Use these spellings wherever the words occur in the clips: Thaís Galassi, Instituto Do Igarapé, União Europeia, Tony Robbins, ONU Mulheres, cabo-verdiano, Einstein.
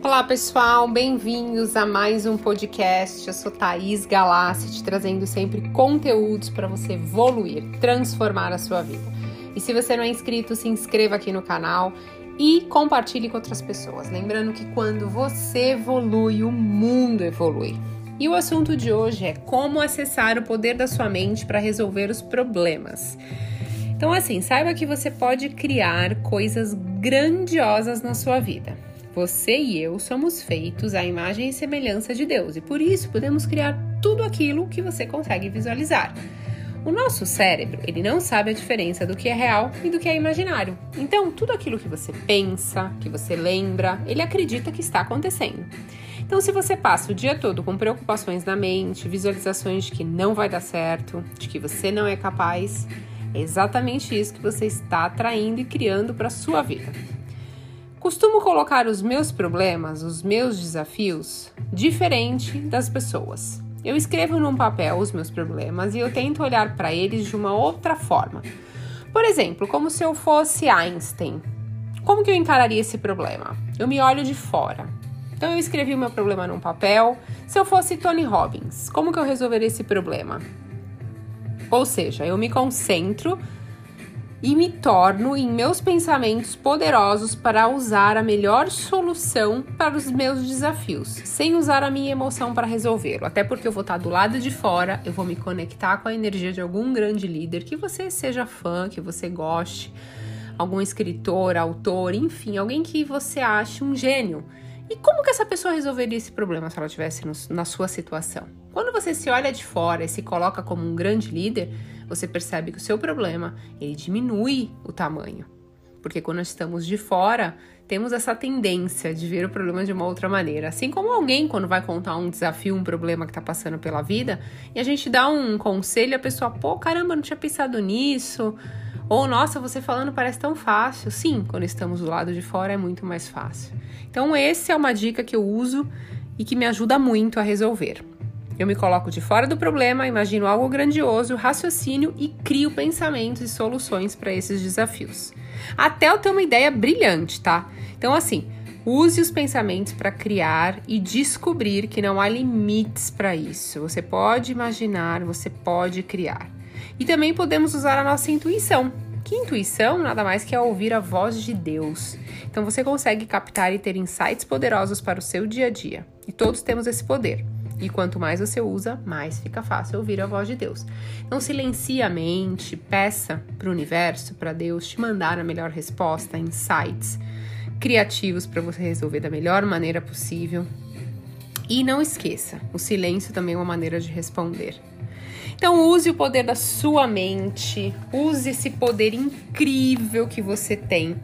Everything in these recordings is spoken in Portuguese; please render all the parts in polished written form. Olá pessoal, bem-vindos a mais um podcast. Eu sou Thaís Galassi, te trazendo sempre conteúdos para você evoluir, transformar a sua vida. E se você não é inscrito, se inscreva aqui no canal e compartilhe com outras pessoas. Lembrando que quando você evolui, o mundo evolui. E o assunto de hoje é como acessar o poder da sua mente para resolver os problemas. Então assim, saiba que você pode criar coisas grandiosas na sua vida. Você e eu somos feitos à imagem e semelhança de Deus e por isso podemos criar tudo aquilo que você consegue visualizar. O nosso cérebro, ele não sabe a diferença do que é real e do que é imaginário. Então, tudo aquilo que você pensa, que você lembra, ele acredita que está acontecendo. Então, se você passa o dia todo com preocupações na mente, visualizações de que não vai dar certo, de que você não é capaz, é exatamente isso que você está atraindo e criando para a sua vida. Costumo colocar os meus problemas, os meus desafios, diferente das pessoas. Eu escrevo num papel os meus problemas e eu tento olhar para eles de uma outra forma. Por exemplo, como se eu fosse Einstein. Como que eu encararia esse problema? Eu me olho de fora. Então eu escrevi o meu problema num papel. Se eu fosse Tony Robbins, como que eu resolveria esse problema? Ou seja, eu me concentro e me torno em meus pensamentos poderosos para usar a melhor solução para os meus desafios, sem usar a minha emoção para resolvê-lo. Até porque eu vou estar do lado de fora, eu vou me conectar com a energia de algum grande líder, que você seja fã, que você goste, algum escritor, autor, enfim, alguém que você ache um gênio. E como que essa pessoa resolveria esse problema se ela estivesse na sua situação? Quando você se olha de fora e se coloca como um grande líder, você percebe que o seu problema, ele diminui o tamanho. Porque quando nós estamos de fora, temos essa tendência de ver o problema de uma outra maneira. Assim como alguém, quando vai contar um desafio, um problema que está passando pela vida, e a gente dá um conselho e a pessoa, pô, caramba, não tinha pensado nisso. Ou, nossa, você falando parece tão fácil. Sim, quando estamos do lado de fora é muito mais fácil. Então, essa é uma dica que eu uso e que me ajuda muito a resolver. Eu me coloco de fora do problema, imagino algo grandioso, raciocínio e crio pensamentos e soluções para esses desafios. Até eu ter uma ideia brilhante, tá? Então, assim, use os pensamentos para criar e descobrir que não há limites para isso. Você pode imaginar, você pode criar. E também podemos usar a nossa intuição, que intuição nada mais que é ouvir a voz de Deus. Então você consegue captar e ter insights poderosos para o seu dia a dia. E todos temos esse poder. E quanto mais você usa, mais fica fácil ouvir a voz de Deus. Então silencie a mente, peça para o universo, para Deus te mandar a melhor resposta, insights criativos para você resolver da melhor maneira possível. E não esqueça, o silêncio também é uma maneira de responder. Então use o poder da sua mente, use esse poder incrível que você tem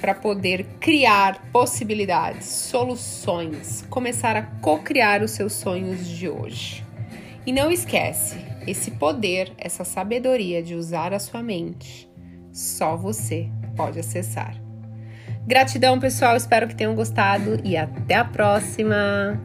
para poder criar possibilidades, soluções, começar a co-criar os seus sonhos de hoje. E não esquece, esse poder, essa sabedoria de usar a sua mente, só você pode acessar. Gratidão, pessoal, espero que tenham gostado e até a próxima!